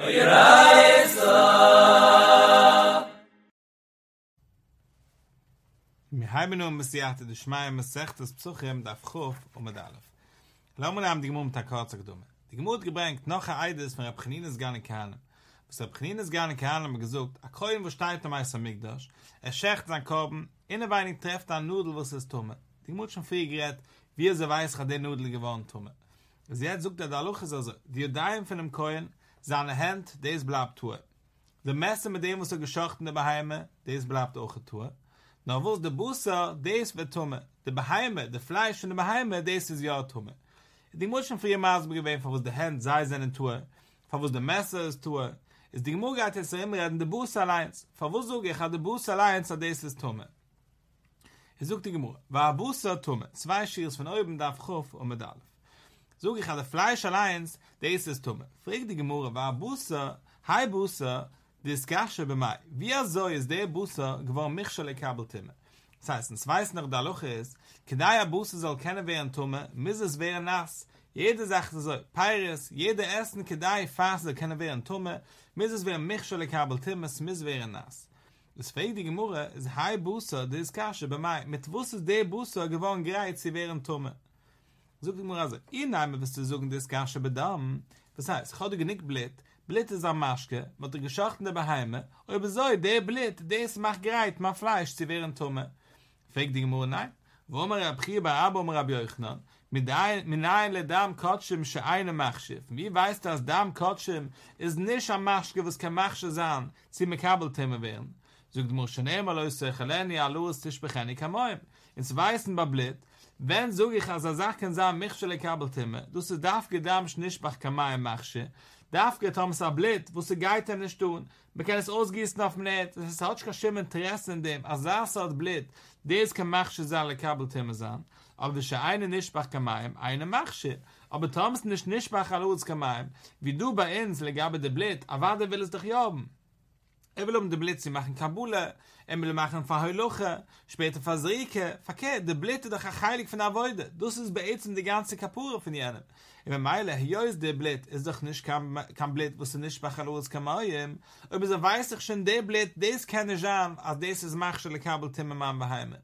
Was Rebchinin ist gar nicht gehalten, gesagt, a Koin, wo steigt am Eis am Migdash, schächt sein Korben, inneweinig trefft an Nudel, was es tumme. Die Mutter schon viel gerät, wie sie weiß, hat der Nudel gewohnt tumme. Sie hat gesagt, der Luch ist also, die Judaim von dem Koin, seine Hand, des bleibt tue. Der Messer mit dem, was geschocht in der Beheime, des bleibt auch tue. Noch wo es der Busser, des wird tumme. Der Beheime, der Fleisch von der Beheime, des ist ja tumme. Die Mutter schon viel maß begewehen, von was der Hand sei seine tue, von was der Messer ist tue. Is die Gemurge hat jetzt immer reden, der Bus allein. Verwusung ich, hat der Bus allein, hat das ist Tumme. Ich such die Gemurge. War Bus oder Tumme? Zwei Schiers von oben, darf Chuf und mit Alef. Sog ich, hat der Fleisch allein, das ist Tumme. Frag die Gemurge, war Bus, Hai Bus, des Gasche bei mir. Wie so ist der Bus, gewohnt mich schon Kabeltimme. Das heißt, es weiß noch, der Loch ist, Kedaya Bus soll keine werden Tumme, miss es wäre nass. Jede Sache soll Peiris, jede ersten Kedai Phase kann werden Tumme, mis es wäre Michschele Kabel Timmes, mis wäre nass. Das fähig Gemurre ist Hai Busser, der ist Kasche bei mir, mit wusses der Busser gewohnt gereizt, sie wären Tumme. Sog die Gemurre also, ihr Name wirst du sagen, der ist Kasche bei Damm. Das heißt, ich habe nicht Blit, Blit ist am Maschke, mit der geschochtene Beheime, und ich soll der Blit, der ist macht gereizt, macht Fleisch, sie wären Tumme. Fähig die Gemurre, nein. Wo man abchir bei Abba und Rabbi Yochanan, mit ein le Dam Kotschim, sche eine Machschiff. Wie weiß das, Dam Kotschim ist nicht am Machschke, was kein Machsche sein, sie mit Kabelthema werden. Sogt mir schon einmal, aus der Cheleni, alus, tisch becheni, kamoim. Ins Weißen bablit, wenn sog ich, als Sache kann sein, mich schele Kabelthema, du se darf gedam, schnisch bach kamoim Machsche, darf getom sa blit, wo se geiter nicht tun, man kann es ausgießen auf dem Net, es ist halt kein Interesse in dem, als das hat blit, des kann Machsche sein, le Kabelthema sein. Aber das ist eine Nischbach Kamaim, eine Machsche. Aber Thomas nicht Nischbach Aluz Kamaim. Wie du bei uns, legabe der Blit, aber der will es doch joben. Will um den Blit, sie machen Kabule, will machen Verheuloche, später Fasrike, verkehrt, der Blit ist doch ein Heilig von der Woide. Das ist bei uns die ganze Kapure von jenem. Wenn Meile, hier ist der Blit, ist doch nicht kein Blit, wo sie Nischbach Aluz Kamaim. Aber so weiß ich schon, der Blit, das kann ich an, als das ist Machsche, le Kabel Timmermann beheime.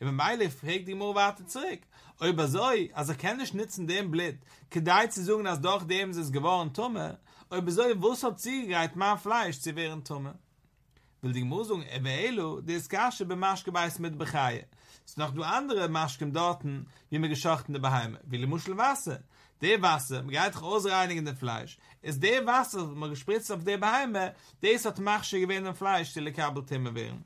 Im Meile fragt die Mo warte zurück. Über so, also kann ich nützen dem Blit. Kedai zu sagen, dass doch dem ist geworden Tumme. Über so, was hat sie gereiht, mein Fleisch, sie wären Tumme. Will die Mo sagen, Eweelo, der ist Kasche beim Maschke beißt mit Bechaie. Es sind noch nur andere Maschken dort, wie mir geschochtene Beheime. Wie die Muschel Wasser. Der Wasser, man geht doch ausreinigende Fleisch. Ist der Wasser, man gespritzt auf der Beheime, der ist hat Maschke gewähnt Fleisch, die Kabeltimme wären.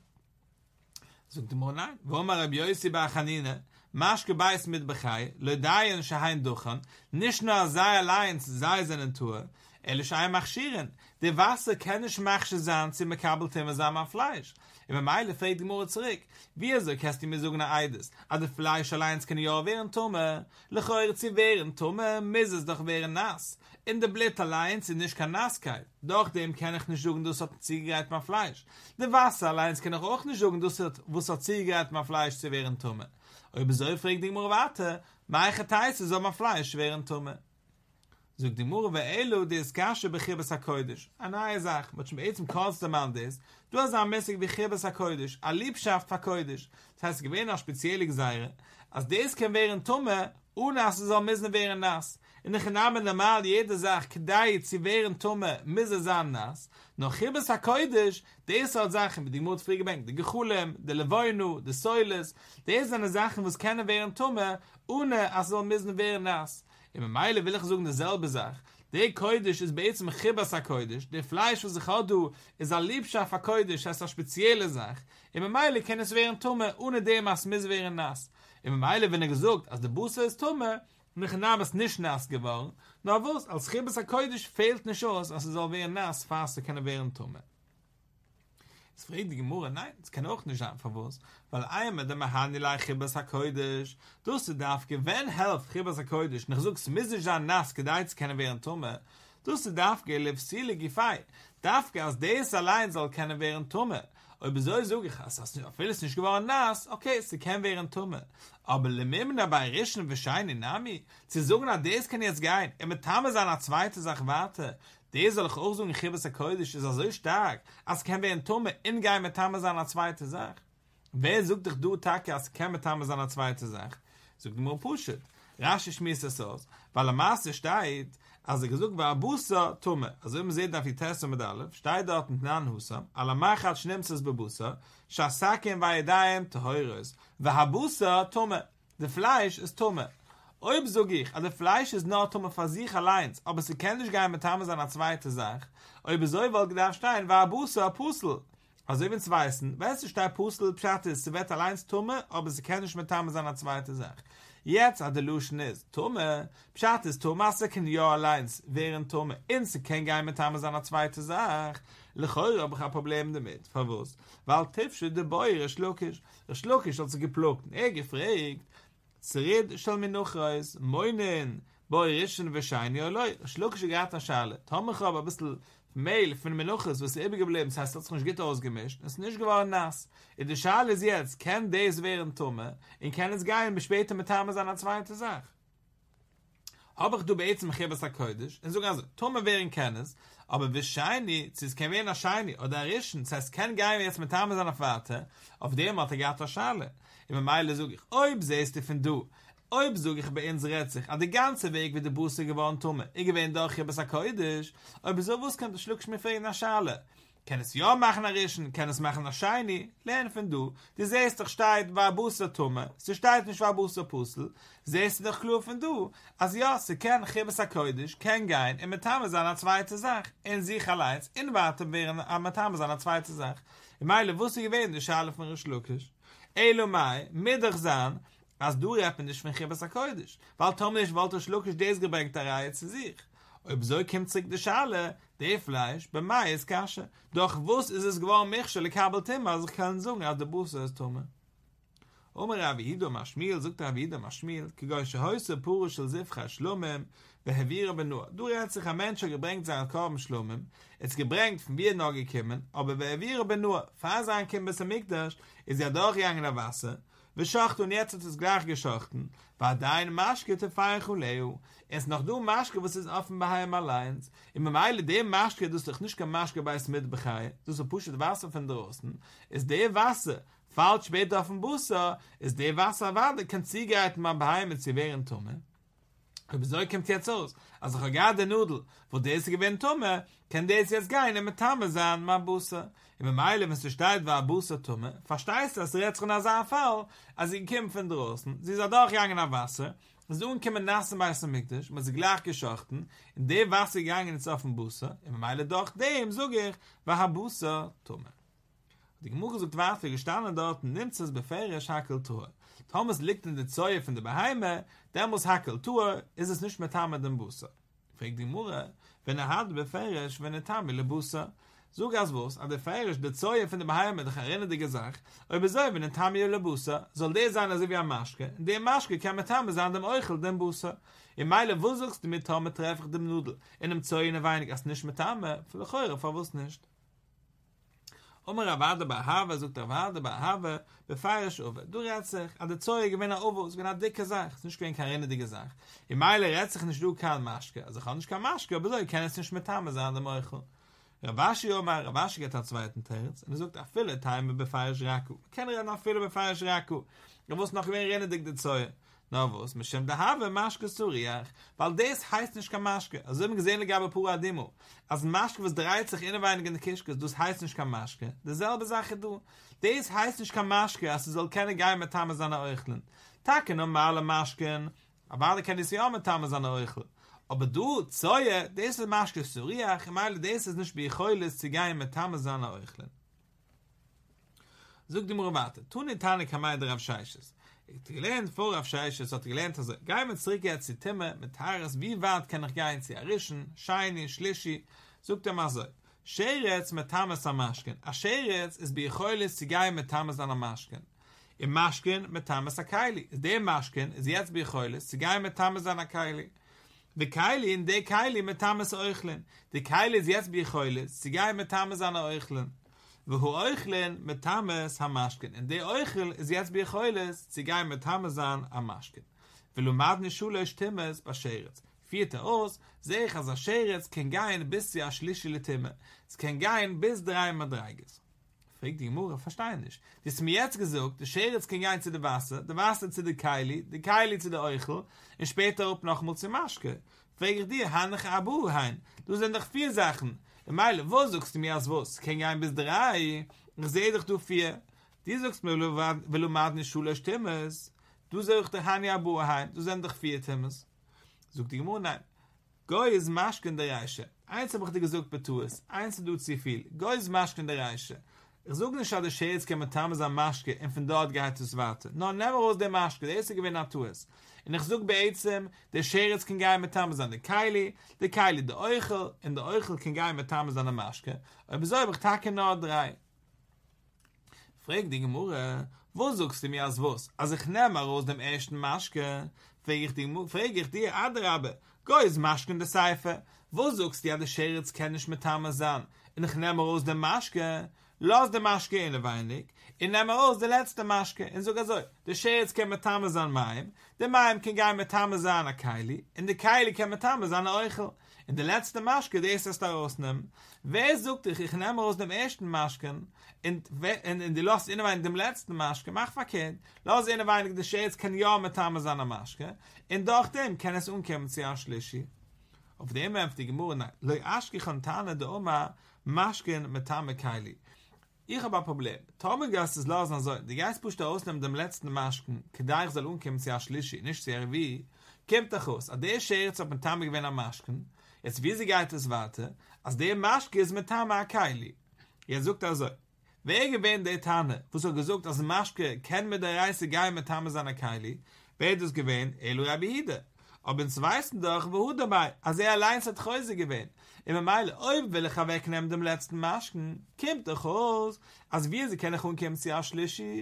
Sogt die Mor, nein. Wo man Rabbi Yossi bei Achanine, Maschke beißt mit Bechai, Lödayen schein duchan, nicht nur sei allein, sei seinen Tour, schein machschieren. Der Wasser kann nicht machsche sein, sie mekabelt immer sein Fleisch. Immer Meile fragt die Mor zurück. Wie so kannst du mir sagen, Eides, aber das Fleisch allein kann ja wären Tumme, lecheuert sie wären Tumme, mis es doch wären nass. In der Blit allein sind nicht keine Nasskeit. Doch dem kann ich nicht sagen, dass hat Ziegerheit mein Fleisch. Der Wasser allein kann ich auch nicht sagen, dass hat Ziegerheit mein Fleisch zu wären Tumme. Aber so fragt die Mur, warte, meine Teise soll mein Fleisch wären Tumme. Sogt die Mur, wer Elo, der ist Kasche bei Chibes HaKoidisch. Eine neue Sache, was ich mir jetzt im Kurs der Mann ist, du hast ein Messig bei Chibes HaKoidisch, eine Liebschaft HaKoidisch. Das heißt, gewähne auch spezielle Geseire. Als das kann wären Tumme, ohne dass es soll müssen wären nass. In der Genamen normal jede Sache, Kedai, sie wären Tumme, misse Samnas. Noch Chibes HaKoidisch, das sind Sachen, die Mut Friegebank, die Gechulem, die Levoinu, die Säules, das sind Sachen, was keine wären Tumme, ohne dass es soll müssen wären nass. Im Meile will ich sagen, dieselbe Sache. Der Koidisch ist bei jetzt mit Chibas HaKoidisch. Der Fleisch, was ich auch tue, ist ein Liebschaft HaKoidisch, das ist eine spezielle Sache. Im Meile kann es wären Tumme, ohne dem, als es wären nass. Im Meile, wenn er gesagt, als der Busse ist Tumme, nicht nahm es nicht nass geworden, nur was, als Chibas HaKoidisch fehlt nicht aus, als es soll wären nass, fast es kann wären Tumme. Es fragt die Gemurre, nein, es kann auch nicht einfach was, weil einmal der Mahanilai Chibas HaKoidisch, du sie darf gewähnen helft Chibas HaKoidisch, nach so gesmisischen Nass, gedeiht keine während Tumme, du sie darf gelef Sile Gifei, darf ge aus des allein soll keine während Tumme, aber so ist so gechass, dass du auf vieles nicht geworden nass, okay, sie kann während Tumme, aber le Mimmen dabei rischen, wir scheinen in Nami, sie sagen, des kann jetzt gehen, mit Tame seiner zweite Sache warte, Der solche Ursung in Chibes HaKodesh ist so stark, als kann wir in Tumme ingehen mit Tamas an der zweiten Sache. Wer sucht dich du, Taki, als kann mit Tamas an der zweiten Sache? Sucht mir Pushet. Rasch schmiss es aus. Weil am Maße steht, als gesucht war Abusa Tumme. Also immer seht, auf die Teste mit Aleph, steht dort mit Nanhusa, Alamachat schnimmt es Bebusa, Schasakim vaidaim teheures. Vahabusa Tumme. Der Fleisch ist Tumme. Ob so ich, also Fleisch ist nur Tumme für sich allein, aber sie kann nicht gehen mit Tamas an der zweiten Sache. Ob so ich wollte da stehen, war Abusa Pussel. Also wenn es weißen, weißt du, steht Pussel, Pschat ist, sie wird allein Tumme, aber sie kann nicht mit Tamas an der zweiten Sache. Jetzt a delusion is Tumme, Pschat ist Tumme, sie kann ja allein, während Tumme, und sie kann gehen mit Tamas an der zweiten Sache. Lechol habe ich ein Problem damit, verwusst. Weil Tifsche, der Bäuer, er schluckisch hat sie gepluckt. Gefragt, Zerid shal menuchreis, moinen, boirischen, wahrscheinlich, ja, Leute, schluckische Gartenschale. Tomech aber ein bisschen Mehl von Menuchreis, was ewig geblieben ist, heißt, das hat sich nicht ausgemischt, ist nicht geworden nass. In der Schale ist jetzt, kann das während Tumme, und kann es gehen, bis später mit Tamas an der zweiten Sache. Aber ich tue jetzt im Chibes HaKodesh, und sogar so, Tumme während kann es, aber wahrscheinlich, es kann werden wahrscheinlich, oder rischen, das heißt, kann gehen jetzt mit Tamas an der Vater, auf dem hat Gartenschale. Immer meile sag ich, ob sehst du von du, ob sag ich bei uns rät sich, an den ganzen Weg, wie der Busse gewohnt Tumme, ich gewähne doch hier bis Akkadisch, ob so wuss kann, du schluckst mir für ihn nach Schale. Kann es ja machen nach Rischen, kann es machen nach Scheini, lehn von du, du sehst doch steht, war Busse Tumme, sie steht nicht, war Busse Pussel, sehst du doch klar von du, also ja, sie kann hier bis Akkadisch, kann gehen, in Metames an der zweiten Sache, in sich allein, in Warten während am Metames an der zweiten Sache. Ich meile, wuss ich gewähne, die Schale von der Schluckisch. Elomai, middag zan, als du rappen dich von Chibes HaKodesh. Weil Tom nicht wollte schluckisch des gebringt der Reihe zu sich. Ob so kommt sich die Schale, der Fleisch, bei Mai ist Kasche. Doch wuss ist es gewohnt mich, schelle Kabel Timmer, als ich kann sagen, als der Busse ist Tome. Omer Ravido Maschmiel, sagt Ravido Maschmiel, kegäusche Häuser pure schel Sifcha schlummem, behevira benua. Du rät sich ein Mensch, der gebringt sein Korben schlummem, es gebringt, von wir noch gekommen, aber behevira benua, fahr sein Kim bis Amikdash, ist ja doch jang in der Wasser, wir schochten und jetzt hat es gleich geschochten, war dein Maschke te feich und leu, es noch du Maschke, was ist offen bei heim allein, im Meile dem Maschke, du doch nicht kein Maschke bei es mitbechei, du so pushet Wasser von draußen, ist der Wasser, falsch später auf dem Busser, ist der Wasser warte, kann sie gehalten mal bei mit sie während Tumme. Aber so kommt jetzt aus, also ich habe die Nudel, wo der ist gewinnt Tumme, kann der ist jetzt gar nicht mit Tamme sein, mal Busser. Im Meile, wenn es steht, war Busser Tumme, verstehst du, dass der jetzt schon so ein Fall, als sie kämpft von draußen, sie sagt auch, ja, in der Wasser, so unkommen nassen bei Samiktisch, mit sie gleich geschochten, in dem Wasser gegangen ist auf dem Busser, im Meile doch dem, so ich, war Busser Tumme. Die Gemurre sucht warte, gestanden dort, nimmt es befährisch Hakeltur. Thomas liegt in der Zeue von der Beheime, der muss Hakeltur, ist es nicht mehr Tame dem Busse. Fragt die Gemurre, wenn hat befährisch, wenn Tame le Busse. So gas was, an der Fährisch, der Zeue von der Beheime, der erinnerte gesagt, ob so, wenn Tame le Busse, soll der sein, also wie ein Maschke. Der Maschke kann mit Tame sein, dem Euchel, dem Busse. Im Meile, wo suchst du mit Tame treffe ich dem Nudel? In dem Zeue in der Weinig, als nicht mit Tame, für die Heure, verwusst nicht. Omer Avada Bahava, sagt Avada Bahava, befeierisch Ove. Du rät sich, an der Zeug gewinnt er Ove, es gewinnt er dicke Sache, es ist nicht gewinnt keine dicke Sache. Im Meile rät sich nicht du kein Maschke, also kann ich kein Maschke, aber so, ich kann es nicht mit Tame sein, der Meuchel. Ravashi Omer, Ravashi geht an zweiten Terz, und sagt, viele Time befeierisch Raku. Kein rät noch viele befeierisch Raku. Du wirst noch gewinnt rennen dick der Zeug. Na was, mit dem Dahave Maschke Suriach, weil das heißt nicht kein Maschke. Also im gesehen gab pura Demo. Als Maschke was 30 innerweinig in der Kischke, das heißt nicht kein Maschke. Dieselbe Sache du. Das heißt nicht kein Maschke, also soll keine Gei mit Tamas an Eucheln. Tage normale Maschken, aber alle kann ich ja mit Tamas an Eucheln. Aber du, Zeue, das ist Maschke Suriach, weil das ist nicht bei Heules zu Gei mit Tamas an Eucheln. Sog dem Robate, tun in Tane Kamai der Abscheiches. Ich gelernt vor auf Scheiches, hat gelernt, also gehen wir zurück jetzt die Timme mit Haares, wie weit kann ich gehen, sie errischen, scheini, schlischi, sucht er mal so. Scheretz mit Tamas am Maschken. A Scheretz ist bei Echeulis, sie gehen mit Tamas an am Maschken. Im Maschken mit Tamas a Kaili. Der Maschken ist jetzt bei Echeulis, sie gehen mit Tamas an a Kaili. Der Kaili in der Kaili mit Tamas Euchlen. Der Kaili ist jetzt bei Echeulis, sie gehen mit Tamas an a Euchlen. Wo Euchlen mit Tames am Maschken. Und der Euchel ist jetzt bei Euchles, sie gehen mit Tames an am Maschken. Weil Madne Schule ist Timmes bei Scheretz. vierte Oz, sehe ich, als Ascheretz kann gehen bis zu Aschlische Letimme. Es kann gehen bis 3 Madreiges. Fragt die Gemurre, verstehe nicht. Das ist mir jetzt gesagt, der Scheretz kann gehen zu der Wasser zu der Keili zu der Euchel, und später auch nochmal zu Maschke. Fragt ich dir, Hanach Abu, Hein, du sind doch 4 Sachen. Der Meile, wo sagst du mir als was? Kann gehen bis 3, ich sehe doch du 4. Die sagst mir, weil du mal in Schule stimmst. Du sagst der Hani Abu, Hein, du sind doch 4 Timmes. Sogt die Gemurre, nein. Goy ist Maschke in der Reiche. Eins habe ich dir gesagt, betu es. Eins tut sie viel. Goy ist Maschke in der Reiche. Ich sage nicht, dass der Scherz kommt mit Tamas an Maschke und von dort geht es weiter. No, never aus der Maschke, der erste gewinnt hat es. Und ich sage bei Eizem, der Scherz kann gehen mit Tamas an der Keili der Euchel, und der Euchel kann gehen mit Tamas an der Maschke. Aber wieso habe ich Tag in Nord 3? Frag die Gemurre, wo sagst du mir als was? Als ich nehme aus dem ersten Maschke, frag ich dir, Adrabe, go ist Maschke in der Seife. Wo sagst du ja, der Scherz kann nicht mit Tamas an? Und ich nehme aus dem Maschke, los de Maschke in der Weinig, in nehme aus der letzte Maschke, in sogar so, der Scherz kann mit Tamas an Maim, der Maim kann gehen mit Tamas an der Keili, in der Keili kann mit Tamas an der Euchel, in der letzte Maschke, der ist das da rausnehmen. Wer sucht dich, ich nehme aus dem ersten Maschken, in die Lost in der Weinig dem letzten Maschke, mach verkehrt, los in der Weinig, der Scherz kann ja mit Tamas an der Maschke, in doch dem kann es umkommen zu Aschlischi. Auf dem heftigen Murren, leu Aschke kann Tane der Oma, Maschken mit Tamas Keili. Ich habe ein Problem. Tomegast ist los, also, die Geistbusch der Ausnahme dem letzten Maschken, Kedaich soll umkommen zu Aschlischi, nicht zu Erwi, kommt doch aus, an der Scherz auf den Tamme gewinnt am Maschken, jetzt wie sie geht es warte, als der Maschke ist mit Tamme Akaili. Jetzt sagt also, wer gewinnt der Tanne, wo so gesagt, als Maschke kann mit der Reise gehen mit Tamme seiner Akaili, wer das gewinnt, Elu Rabbi Hide. Aber ins Weißen doch, wo dabei, als allein hat Häuser gewinnt. Immer Meile, ob will ich wegnehmen dem letzten Maschken, kommt doch aus, als wir sie kennen, kommen sie auch Schlischi,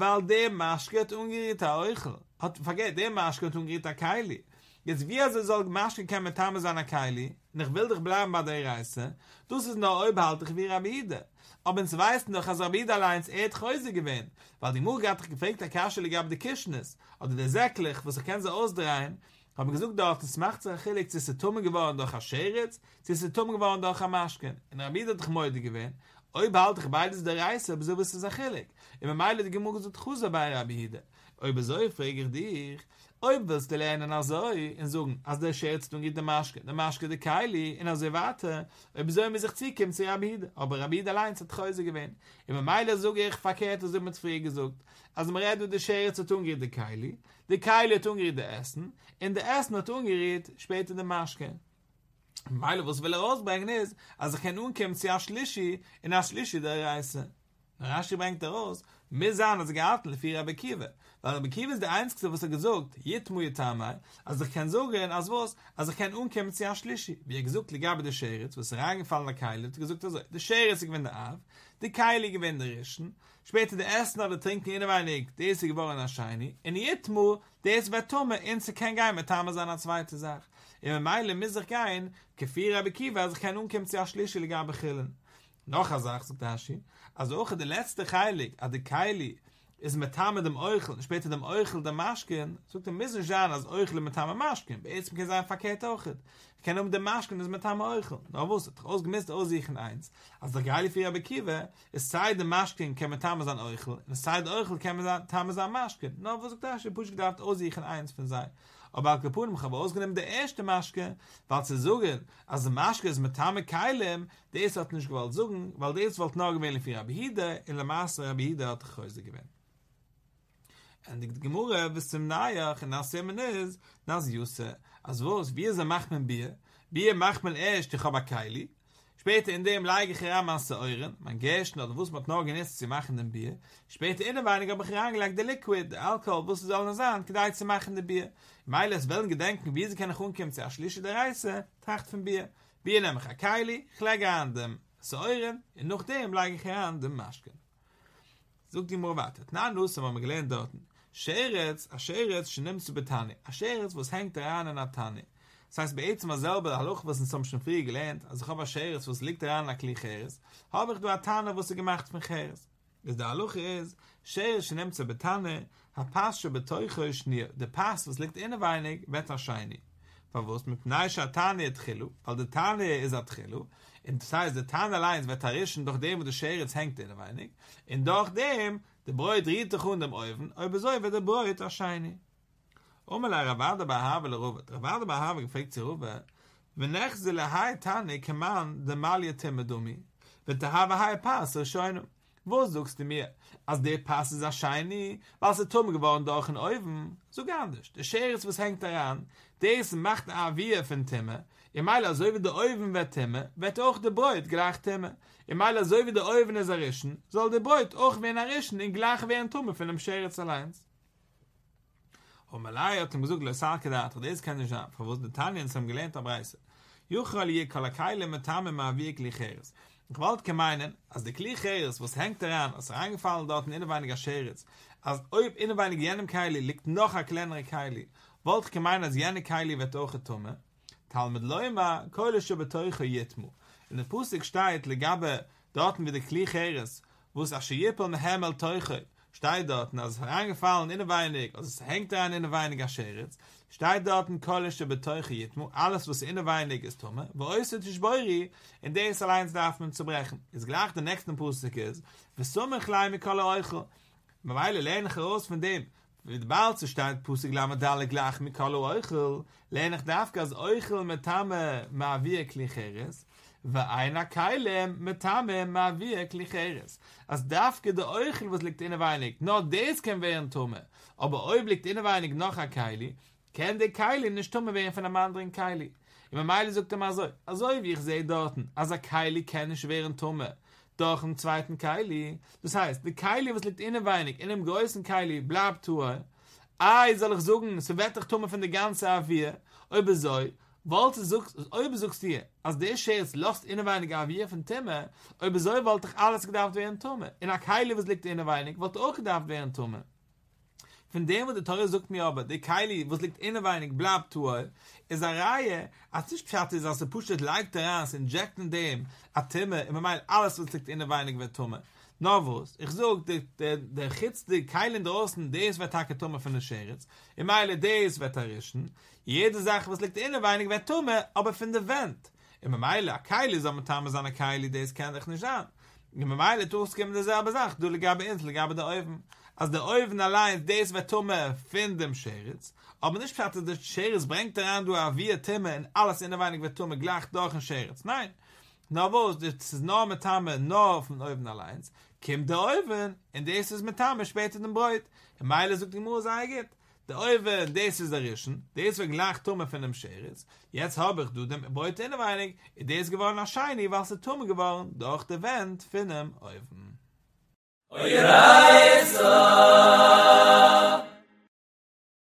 weil der Maschke hat ungeriet der Euchel. Vergeht, der Maschke hat ungeriet der Keili. Jetzt wie also soll Maschke kommen mit Tamas an der Keili, und ich will dich bleiben bei der Reise, das ist noch überhaltig wie Rabbi Hide. Aber ins Weißen doch, als Rabbi Hide allein hat Häuser gewinnt, weil die Mutter hat gefragt, der Kaschel gab die Kischnis, oder der Säcklich, was ich kann sie ausdrehen, haben gesagt, dass es macht sich achillig, dass es Tumme geworden durch Ascheretz, dass es Tumme geworden durch Amaschken. Und Rabbi hat dich Mäude gewinnt, ob behalte ich beides der Reise, aber so bist es achillig. Immer Meile, die Gemüse sind Chusa bei Rabbi Hide. Ob so, frage ich dich, ob willst du lernen als so, und sagen, als der Scherz, du geht der Maschke der Keili, und als er warte, ob so, wie sich ziehen, zu Rabbi Hide. Aber Rabbi Hide allein hat Häuser gewinnt. Immer Meile, sage ich, verkehrt, und so mit Frage gesagt, als man redet, der Scherz hat ungeriet der Keili, der Keili hat ungeriet der Essen, und der Essen hat ungeriet später der Maschke. Weil, was will er rausbringen ist, als er kein Unkemm zu Aschlischi, in Aschlischi der Reise. Rashi bringt er raus, mir sahen, als er gehalten, für Rabbi Kiva. Weil Rabbi Kiva ist der Einzige, was er gesagt, jitmu jitamai, als er kein Sogeren, als was, als er kein Unkemm zu Aschlischi. Wie er gesagt, die Gabe der Scheretz, was er reingefallen der Keile, hat gesagt, also, der Scheretz gewinnt der Arf, die Keile gewinnt der Rischen, später der Essen oder Trinken in der Weinig, der ist geworden als Scheini, und jitmu, der ist vertumme, und sie kann gehen mit Tamas an der zweite Sache. Im Meile muss ich gehen, kefir Rabbi Kiva, als ich kein Unkommt zu Aschlischi, legar bechillen. Noch eine Sache, sagt Hashi, also auch der letzte Heilig, der Keili, ist mit Tame dem Euchel, und später dem Euchel der Maschken, sagt er, müssen wir als Euchel mit Tame Maschken, bei jetzt kann ich sagen, verkehrt auch nicht. Ich kann um den Maschken, das mit Tame Euchel. Na wusste, ausgemisst, aussichern eins. Als der Keili für Rabbi Kiva, es sei der Maschken, kann mit Tame sein Euchel, und es sei der Euchel, kann mit Tame sein Maschken. Na wusste, sagt Hashi, Pusch gedacht, aussichern eins von sein. Aber al Kapunem, ich habe ausgenommen der erste Maschke, weil sie sagen, als der Maschke ist mit Tame Keilem, das hat nicht gewollt sagen, weil das wollte noch gewählen für Rabbi Hide, in der Masse Rabbi Hide hat die Häuser gewählt. Und die Gemurre, bis zum Najach, und als Semen ist, nach Jusse, als was, wie sie macht man Bier, Bier macht man erst, ich habe Keili, später in dem leige ich heran, als sie euren, man gäst noch, wo es mit noch genetzt, sie machen den Bier, später in der Weinig habe ich herangelegt, der Liquid, der Alkohol, wo sie sollen sein, gedeiht sie machen den Bier. Meile es wollen gedenken, wie sie kann ich umkommen, sie erschließen der Reise, Tracht von Bier. Bier nehme ich an Keili, ich lege an dem Säuren, und nach dem lege ich an dem Maschken. Sogt die Morwarte, na nuss, haben wir gelernt dort. Scheretz, schon nimmst du betani. Scheretz, was hängt daran an Tani. Das heißt, bei jedem Mal selber, halloch, was uns schon früh gelernt, also ich habe Scheretz, was liegt daran an Klicheres, habe ich nur Tani, was sie gemacht von Cheres. Das der halloch ist, Scheretz, schon nimmst du betani, der Pass, was liegt in der Weinig, wird erscheinen. Weil der Tane ist Atchilu. Und das heißt, der Tane allein wird Tarischen, durch dem, wo der Scheritz hängt, der Weinig. Und durch dem, der Bräut riet dich unter dem Oven, aber so wird der Bräut erscheinen. Omelei Ravada Bahave le Ruva. Ravada Bahave gefragt zu Ruva, wenn ich sie lehai Tane, keman de Malia Temedumi. Wenn der Hava hai Pass erscheinen. Wo sagst du mir? Als der Pass ist erscheinen, weil es der Turm geworden durch den Oven, so gar nicht. Der Scheritz, was hängt daran, des macht a wir von Timme. Im Eiler so wie der Oven wird Timme, wird auch der Bräut gleich Timme. Im Eiler so wie der Oven ist errischen, soll der Bräut auch wie ein Errischen, in gleich wie ein Tumme von dem Scheritz allein. Und Malaya hat ihm gesagt, dass er gesagt hat, das kann ich nicht, von wo es die Taniens haben gelernt am Reise. Juchal je kalakeile mit Tame ma wie Klicheres. Ich wollte gemeinen, als der Klicheres, was hängt daran, als er eingefallen dort in inneweiniger Scheritz, als ob inneweiniger jenem Keili liegt noch ein kleinerer Keili, wollte gemein, als jene Keili wird auch getumme. Tal mit Leuma, koelische Beteuche jetmu. In der Pusik steht, legabe dort mit der Klicheres, wo es Aschieppel mehemmel teuche, steht dort, als es herangefallen inneweinig, als es hängt daran inneweinig Ascheritz, steht dort ein koelische Beteuche jetmu, alles was inneweinig ist tumme, wo äußert sich Beuri, in der es allein darf man zerbrechen. Ist gleich der nächste Pusik ist, versummen klein mit kolle Euchel, meweile lehne ich heraus von dem, mit bald zu steht Pusik lamadale gleich mit kolle Euchel, lehne ich darf gas Euchel mit Tame ma wirklich heres, wa einer Keile mit Tame ma wirklich heres. Als darf ge der Euchel, was liegt inneweinig, no des kann werden Tumme, aber eu liegt inneweinig noch a Keile, kann der Keile nicht Tumme werden von einem anderen Keile. Immer meile sagt er mal so, also wie ich sehe dorten, als a Keile kann nicht werden Tumme. Doch im zweiten Keili. Das heißt, der Keili, was liegt inneweinig, in dem größten Keili, bleibt Tua. Soll ich sagen, so wird ich Tumme von der ganzen Avir. Oibe soll, wollte suchst dir, als der Scherz lost inneweinig Avir von Timme, oibe soll, wollte ich alles gedacht werden Tumme. In der Keili, was liegt inneweinig, wollte auch gedacht werden Tumme. Von dem, wo der Teure sagt mir aber, der Keili, was liegt inneweinig, bleibt Tua, ist eine Reihe, als ich pschat ist, als der Pushet leicht daran, injecten dem, a Timme, immer mal alles, was liegt inneweinig, wird Tumme. No was, ich sag, der Chitz, der Keil in der Osten, des wird Hake Tumme von der Scheritz, immer alle des wird errischen, jede Sache, was liegt inneweinig, wird Tumme, aber von der Wend. Immer mal, a Keili, so mit Tamme, so eine Keili, des kann ich nicht an. Immer mal, du hast gegeben derselbe Sache, du legabe ins, legabe der Oven. Als der Oven allein, des wird Tumme von dem Scheritz, aber nicht pschat, der Scheritz bringt daran, du avir Timme, und alles inneweinig wird Tumme, gleich durch den Scheritz. Nein, na wo, das ist nur mit Tamme, nur von Oven allein, kommt der Oven, und das ist mit Tamme, später den Bräut. Im Meile sucht die Mose eigentlich, der Oven, das ist der Rischen, das wird gleich Tumme von dem Scheritz, jetzt habe ich du dem Bräut inneweinig, und das ist geworden erscheinlich, was der Tumme geworden, durch die Wand von dem Oven.